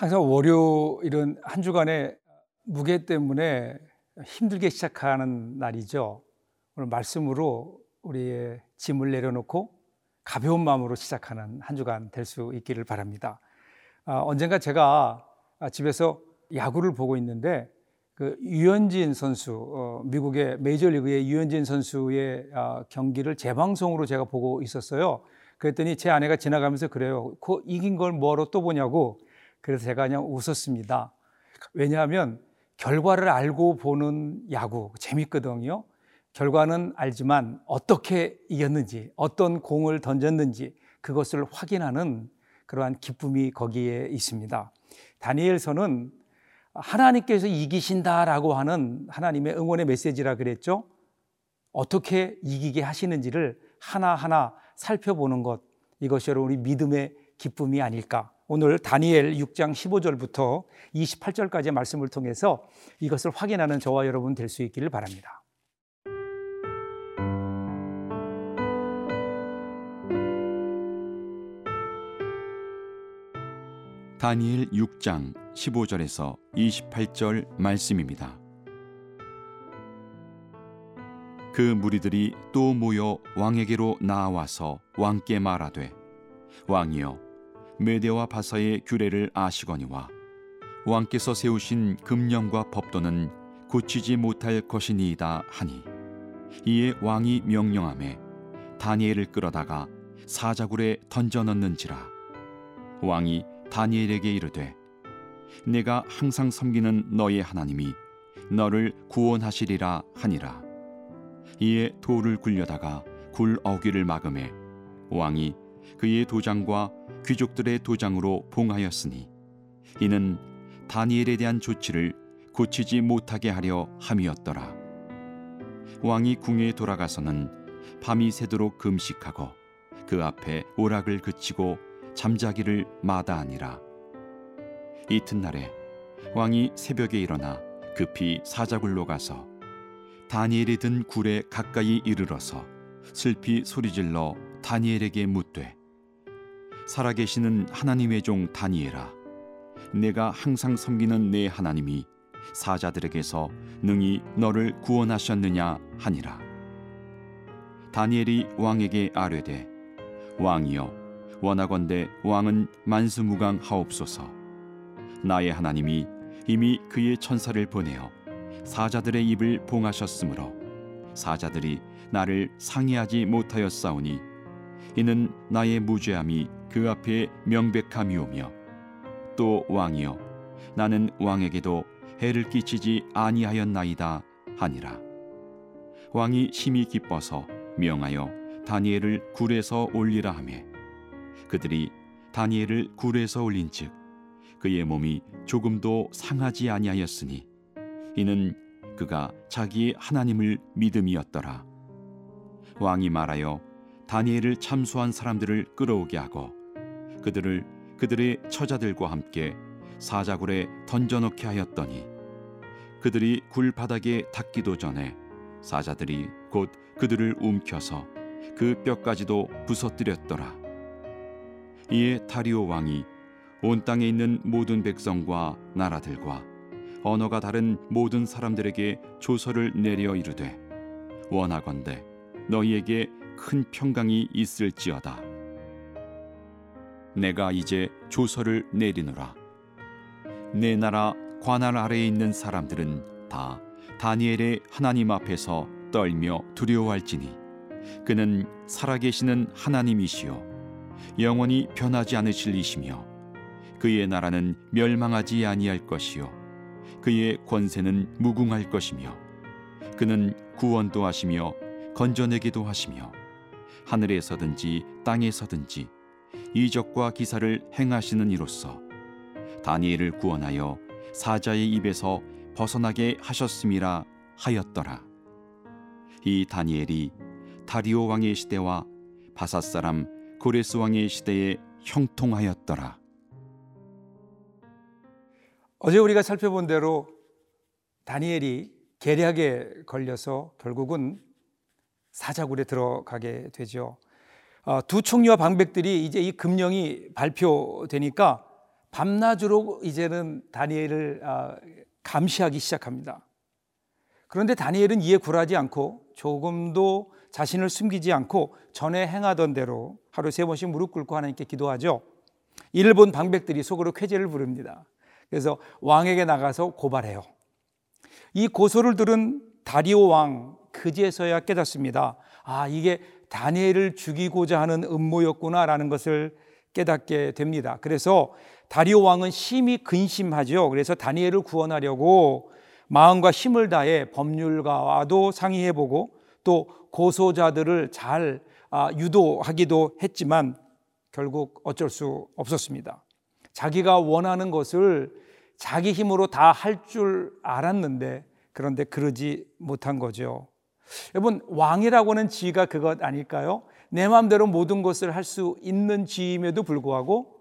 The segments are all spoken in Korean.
항상 월요일은 한 주간의 무게 때문에 힘들게 시작하는 날이죠. 오늘 말씀으로 우리의 짐을 내려놓고 가벼운 마음으로 시작하는 한 주간 될 수 있기를 바랍니다. 언젠가 제가 집에서 야구를 보고 있는데 그 유현진 선수, 미국의 메이저리그의 유현진 선수의 경기를 재방송으로 제가 보고 있었어요. 그랬더니 제 아내가 지나가면서 그래요. 그 이긴 걸 뭐로 또 보냐고. 그래서 제가 그냥 웃었습니다. 왜냐하면 결과를 알고 보는 야구 재밌거든요. 결과는 알지만 어떻게 이겼는지, 어떤 공을 던졌는지 그것을 확인하는 그러한 기쁨이 거기에 있습니다. 다니엘서는 하나님께서 이기신다라고 하는 하나님의 응원의 메시지라 그랬죠. 어떻게 이기게 하시는지를 하나하나 살펴보는 것, 이것이 우리 믿음의 기쁨이 아닐까. 오늘 다니엘 6장 15절부터 28절까지의 말씀을 통해서 이것을 확인하는 저와 여러분 될 수 있기를 바랍니다. 다니엘 6장 15절에서 28절 말씀입니다. 그 무리들이 또 모여 왕에게로 나아와서 왕께 말하되, 왕이여, 메대와 바사의 규례를 아시거니와 왕께서 세우신 금령과 법도는 고치지 못할 것이니이다 하니, 이에 왕이 명령하매 다니엘을 끌어다가 사자굴에 던져 넣는지라. 왕이 다니엘에게 이르되, 내가 항상 섬기는 너의 하나님이 너를 구원하시리라 하니라. 이에 돌을 굴려다가 굴 어귀를 막음에 왕이 그의 도장과 귀족들의 도장으로 봉하였으니, 이는 다니엘에 대한 조치를 고치지 못하게 하려 함이었더라. 왕이 궁에 돌아가서는 밤이 새도록 금식하고 그 앞에 오락을 그치고 잠자기를 마다하니라. 이튿날에 왕이 새벽에 일어나 급히 사자굴로 가서 다니엘이 든 굴에 가까이 이르러서 슬피 소리질러 다니엘에게 묻되, 살아계시는 하나님의 종 다니엘아, 내가 항상 섬기는 내 하나님이 사자들에게서 능히 너를 구원하셨느냐 하니라. 다니엘이 왕에게 아뢰되, 왕이여, 원하건대 왕은 만수무강하옵소서. 나의 하나님이 이미 그의 천사를 보내어 사자들의 입을 봉하셨으므로 사자들이 나를 상의하지 못하였사오니, 이는 나의 무죄함이 그 앞에 명백함이오며, 또 왕이여, 나는 왕에게도 해를 끼치지 아니하였나이다 하니라. 왕이 심히 기뻐서 명하여 다니엘을 굴에서 올리라 하며, 그들이 다니엘을 굴에서 올린즉 그의 몸이 조금도 상하지 아니하였으니, 이는 그가 자기의 하나님을 믿음이었더라. 왕이 말하여 다니엘을 참수한 사람들을 끌어오게 하고 그들을 그들의 처자들과 함께 사자굴에 던져넣게 하였더니, 그들이 굴 바닥에 닿기도 전에 사자들이 곧 그들을 움켜서 그 뼈까지도 부서뜨렸더라. 이에 다리오 왕이 온 땅에 있는 모든 백성과 나라들과 언어가 다른 모든 사람들에게 조서를 내려 이르되, 원하건대 너희에게 큰 평강이 있을지어다. 내가 이제 조서를 내리노라. 내 나라 관할 아래에 있는 사람들은 다 다니엘의 하나님 앞에서 떨며 두려워할지니, 그는 살아계시는 하나님이시요 영원히 변하지 않으실 이시며, 그의 나라는 멸망하지 아니할 것이요 그의 권세는 무궁할 것이며, 그는 구원도 하시며 건져내기도 하시며, 하늘에서든지 땅에서든지 이적과 기사를 행하시는 이로써 다니엘을 구원하여 사자의 입에서 벗어나게 하셨음이라 하였더라. 이 다니엘이 다리오 왕의 시대와 바사 사람 고레스 왕의 시대에 형통하였더라. 어제 우리가 살펴본 대로 다니엘이 계략에 걸려서 결국은 사자굴에 들어가게 되죠. 두 총리와 방백들이 이제 이 금령이 발표되니까 밤낮으로 이제는 다니엘을 감시하기 시작합니다. 그런데 다니엘은 이에 굴하지 않고 조금도 자신을 숨기지 않고 전에 행하던 대로 하루 세 번씩 무릎 꿇고 하나님께 기도하죠. 이를 본 방백들이 속으로 쾌재를 부릅니다. 그래서 왕에게 나가서 고발해요. 이 고소를 들은 다리오 왕, 그제서야 깨닫습니다. 아, 이게 다니엘을 죽이고자 하는 음모였구나라는 것을 깨닫게 됩니다. 그래서 다리오 왕은 심히 근심하죠. 그래서 다니엘을 구원하려고 마음과 힘을 다해 법률가와도 상의해보고 또 고소자들을 잘 유도하기도 했지만 결국 어쩔 수 없었습니다. 자기가 원하는 것을 자기 힘으로 다 할 줄 알았는데 그런데 그러지 못한 거죠. 여러분, 왕이라고 하는 지위가 그것 아닐까요? 내 마음대로 모든 것을 할 수 있는 지위임에도 불구하고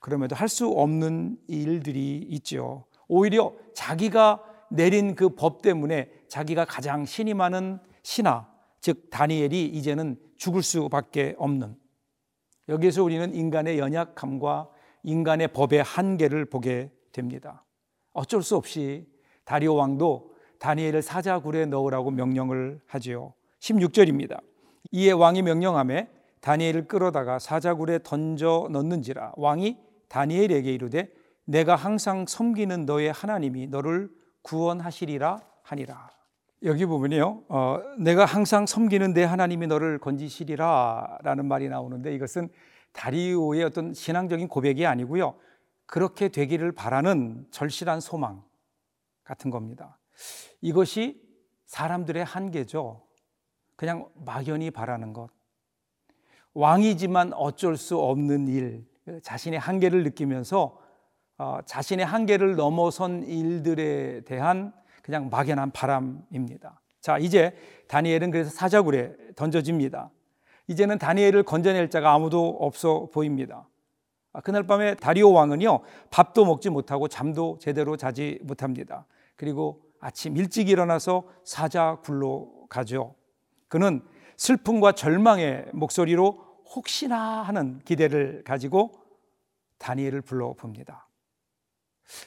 그럼에도 할 수 없는 일들이 있죠. 오히려 자기가 내린 그 법 때문에 자기가 가장 신이 많은 신하, 즉 다니엘이 이제는 죽을 수밖에 없는, 여기에서 우리는 인간의 연약함과 인간의 법의 한계를 보게 됩니다. 어쩔 수 없이 다리오 왕도 다니엘을 사자굴에 넣으라고 명령을 하지요. 16절입니다. 이에 왕이 명령하매 다니엘을 끌어다가 사자굴에 던져 넣는지라. 왕이 다니엘에게 이르되 내가 항상 섬기는 너의 하나님이 너를 구원하시리라 하니라. 여기 부분이요, 내가 항상 섬기는 내 하나님이 너를 건지시리라 라는 말이 나오는데 이것은 다리오의 어떤 신앙적인 고백이 아니고요, 그렇게 되기를 바라는 절실한 소망 같은 겁니다. 이것이 사람들의 한계죠. 그냥 막연히 바라는 것, 왕이지만 어쩔 수 없는 일, 자신의 한계를 느끼면서 자신의 한계를 넘어선 일들에 대한 그냥 막연한 바람입니다. 자, 이제 다니엘은 그래서 사자굴에 던져집니다. 이제는 다니엘을 건져낼 자가 아무도 없어 보입니다. 그날 밤에 다리오 왕은요, 밥도 먹지 못하고 잠도 제대로 자지 못합니다. 그리고 아침 일찍 일어나서 사자굴로 가죠. 그는 슬픔과 절망의 목소리로 혹시나 하는 기대를 가지고 다니엘을 불러 봅니다.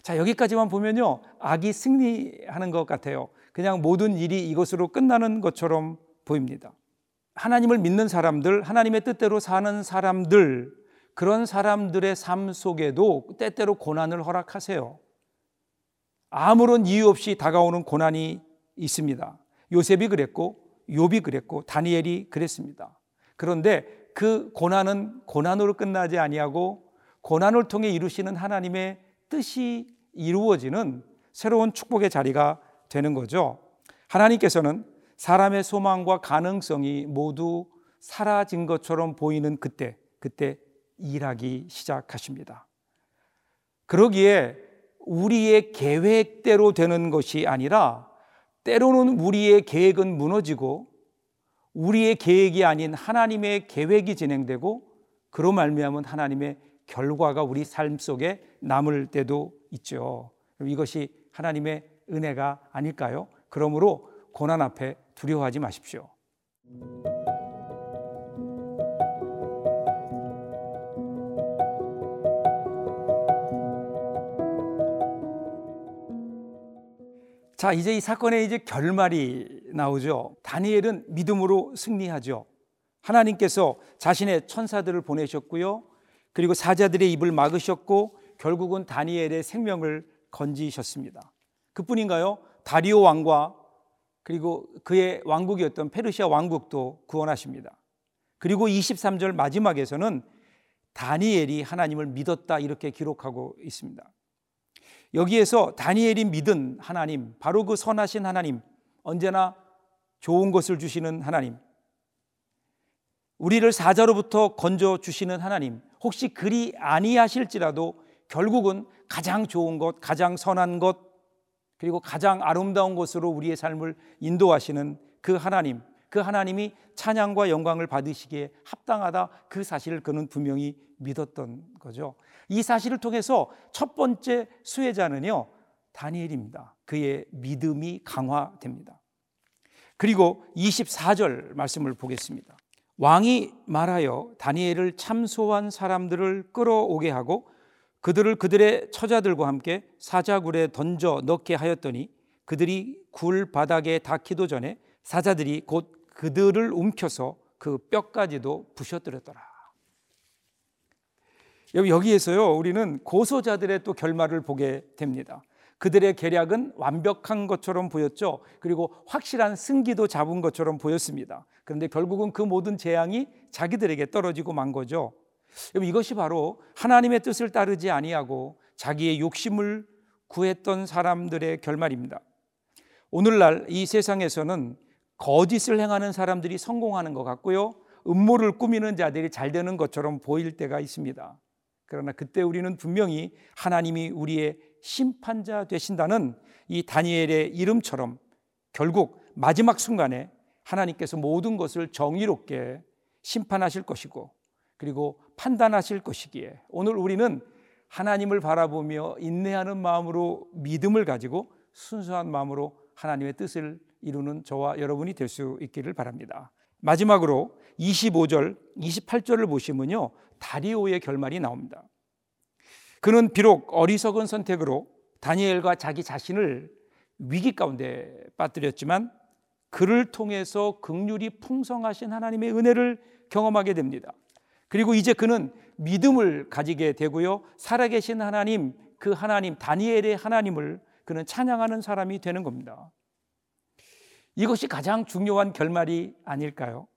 자, 여기까지만 보면요, 악이 승리하는 것 같아요. 그냥 모든 일이 이것으로 끝나는 것처럼 보입니다. 하나님을 믿는 사람들, 하나님의 뜻대로 사는 사람들, 그런 사람들의 삶 속에도 때때로 고난을 허락하세요. 아무런 이유 없이 다가오는 고난이 있습니다. 요셉이 그랬고 욥이 그랬고 다니엘이 그랬습니다. 그런데 그 고난은 고난으로 끝나지 아니하고 고난을 통해 이루시는 하나님의 뜻이 이루어지는 새로운 축복의 자리가 되는 거죠. 하나님께서는 사람의 소망과 가능성이 모두 사라진 것처럼 보이는 그때 일하기 시작하십니다. 그러기에 우리의 계획대로 되는 것이 아니라 때로는 우리의 계획은 무너지고 우리의 계획이 아닌 하나님의 계획이 진행되고 그로 말미암은 하나님의 결과가 우리 삶 속에 남을 때도 있죠. 이것이 하나님의 은혜가 아닐까요? 그러므로 고난 앞에 두려워하지 마십시오. 자, 이제 이 사건의 이제 결말이 나오죠. 다니엘은 믿음으로 승리하죠. 하나님께서 자신의 천사들을 보내셨고요, 그리고 사자들의 입을 막으셨고 결국은 다니엘의 생명을 건지셨습니다. 그뿐인가요? 다리오 왕과 그리고 그의 왕국이었던 페르시아 왕국도 구원하십니다. 그리고 23절 마지막에서는 다니엘이 하나님을 믿었다 이렇게 기록하고 있습니다. 여기에서 다니엘이 믿은 하나님, 바로 그 선하신 하나님, 언제나 좋은 것을 주시는 하나님, 우리를 사자로부터 건져주시는 하나님, 혹시 그리 아니하실지라도 결국은 가장 좋은 것, 가장 선한 것, 그리고 가장 아름다운 것으로 우리의 삶을 인도하시는 그 하나님, 그 하나님이 찬양과 영광을 받으시기에 합당하다, 그 사실을 그는 분명히 믿었던 거죠. 이 사실을 통해서 첫 번째 수혜자는요, 다니엘입니다. 그의 믿음이 강화됩니다. 그리고 24절 말씀을 보겠습니다. 왕이 말하여 다니엘을 참소한 사람들을 끌어오게 하고 그들을 그들의 처자들과 함께 사자굴에 던져 넣게 하였더니 그들이 굴 바닥에 닿기도 전에 사자들이 곧 그들을 움켜서 그 뼈까지도 부셔뜨렸더라. 여기에서요, 우리는 고소자들의 또 결말을 보게 됩니다. 그들의 계략은 완벽한 것처럼 보였죠. 그리고 확실한 승기도 잡은 것처럼 보였습니다. 그런데 결국은 그 모든 재앙이 자기들에게 떨어지고 만 거죠. 이것이 바로 하나님의 뜻을 따르지 아니하고 자기의 욕심을 구했던 사람들의 결말입니다. 오늘날 이 세상에서는 거짓을 행하는 사람들이 성공하는 것 같고요, 음모를 꾸미는 자들이 잘 되는 것처럼 보일 때가 있습니다. 그러나 그때 우리는 분명히 하나님이 우리의 심판자 되신다는 이 다니엘의 이름처럼 결국 마지막 순간에 하나님께서 모든 것을 정의롭게 심판하실 것이고 그리고 판단하실 것이기에 오늘 우리는 하나님을 바라보며 인내하는 마음으로 믿음을 가지고 순수한 마음으로 하나님의 뜻을 이루는 저와 여러분이 될 수 있기를 바랍니다. 마지막으로 25절, 28절을 보시면요, 다리오의 결말이 나옵니다. 그는 비록 어리석은 선택으로 다니엘과 자기 자신을 위기 가운데 빠뜨렸지만 그를 통해서 긍휼이 풍성하신 하나님의 은혜를 경험하게 됩니다. 그리고 이제 그는 믿음을 가지게 되고요, 살아계신 하나님, 그 하나님, 다니엘의 하나님을 그는 찬양하는 사람이 되는 겁니다. 이것이 가장 중요한 결말이 아닐까요?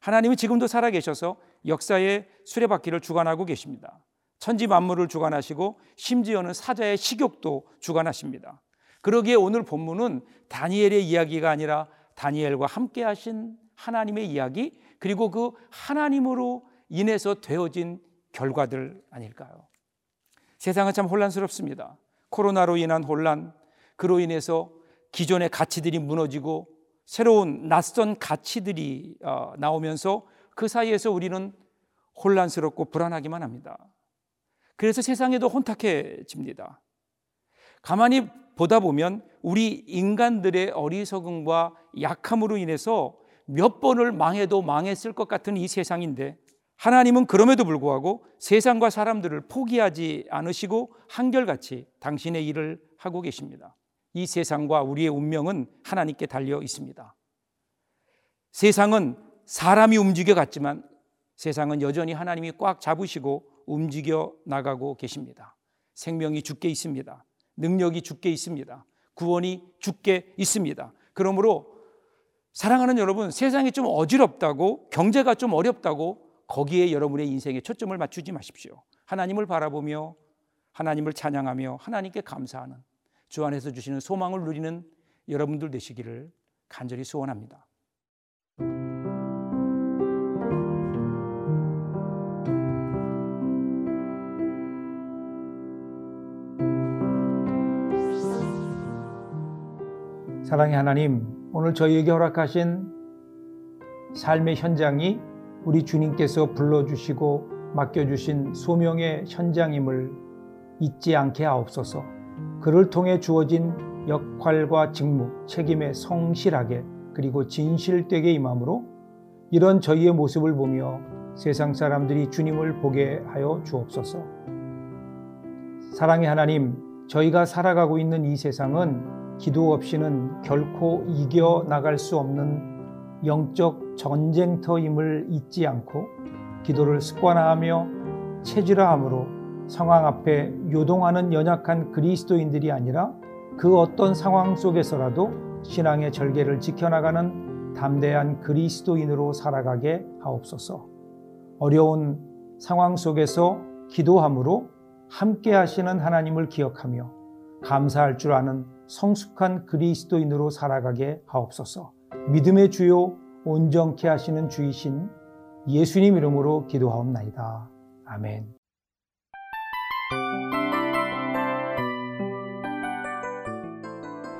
하나님은 지금도 살아계셔서 역사의 수레바퀴를 주관하고 계십니다. 천지 만물을 주관하시고 심지어는 사자의 식욕도 주관하십니다. 그러기에 오늘 본문은 다니엘의 이야기가 아니라 다니엘과 함께 하신 하나님의 이야기, 그리고 그 하나님으로 인해서 되어진 결과들 아닐까요? 세상은 참 혼란스럽습니다. 코로나로 인한 혼란, 그로 인해서 기존의 가치들이 무너지고 새로운 낯선 가치들이 나오면서 그 사이에서 우리는 혼란스럽고 불안하기만 합니다. 그래서 세상에도 혼탁해집니다. 가만히 보다 보면 우리 인간들의 어리석음과 약함으로 인해서 몇 번을 망해도 망했을 것 같은 이 세상인데 하나님은 그럼에도 불구하고 세상과 사람들을 포기하지 않으시고 한결같이 당신의 일을 하고 계십니다. 이 세상과 우리의 운명은 하나님께 달려 있습니다. 세상은 사람이 움직여 갔지만 세상은 여전히 하나님이 꽉 잡으시고 움직여 나가고 계십니다. 생명이 주께 있습니다. 능력이 주께 있습니다. 구원이 주께 있습니다. 그러므로 사랑하는 여러분, 세상이 좀 어지럽다고, 경제가 좀 어렵다고 거기에 여러분의 인생에 초점을 맞추지 마십시오. 하나님을 바라보며 하나님을 찬양하며 하나님께 감사하는 주 안에서 주시는 소망을 누리는 여러분들 되시기를 간절히 소원합니다. 사랑의 하나님, 오늘 저희에게 허락하신 삶의 현장이 우리 주님께서 불러주시고 맡겨주신 소명의 현장임을 잊지 않게 하옵소서. 그를 통해 주어진 역할과 직무, 책임에 성실하게 그리고 진실되게 임함으로 이런 저희의 모습을 보며 세상 사람들이 주님을 보게 하여 주옵소서. 사랑의 하나님, 저희가 살아가고 있는 이 세상은 기도 없이는 결코 이겨나갈 수 없는 영적 전쟁터임을 잊지 않고 기도를 습관화하며 체질화함으로 상황 앞에 요동하는 연약한 그리스도인들이 아니라 그 어떤 상황 속에서라도 신앙의 절개를 지켜나가는 담대한 그리스도인으로 살아가게 하옵소서. 어려운 상황 속에서 기도함으로 함께 하시는 하나님을 기억하며 감사할 줄 아는 성숙한 그리스도인으로 살아가게 하옵소서. 믿음의 주요 온전케 하시는 주이신 예수님 이름으로 기도하옵나이다. 아멘.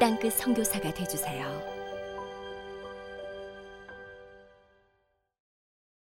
땅끝 선교사가 되어주세요.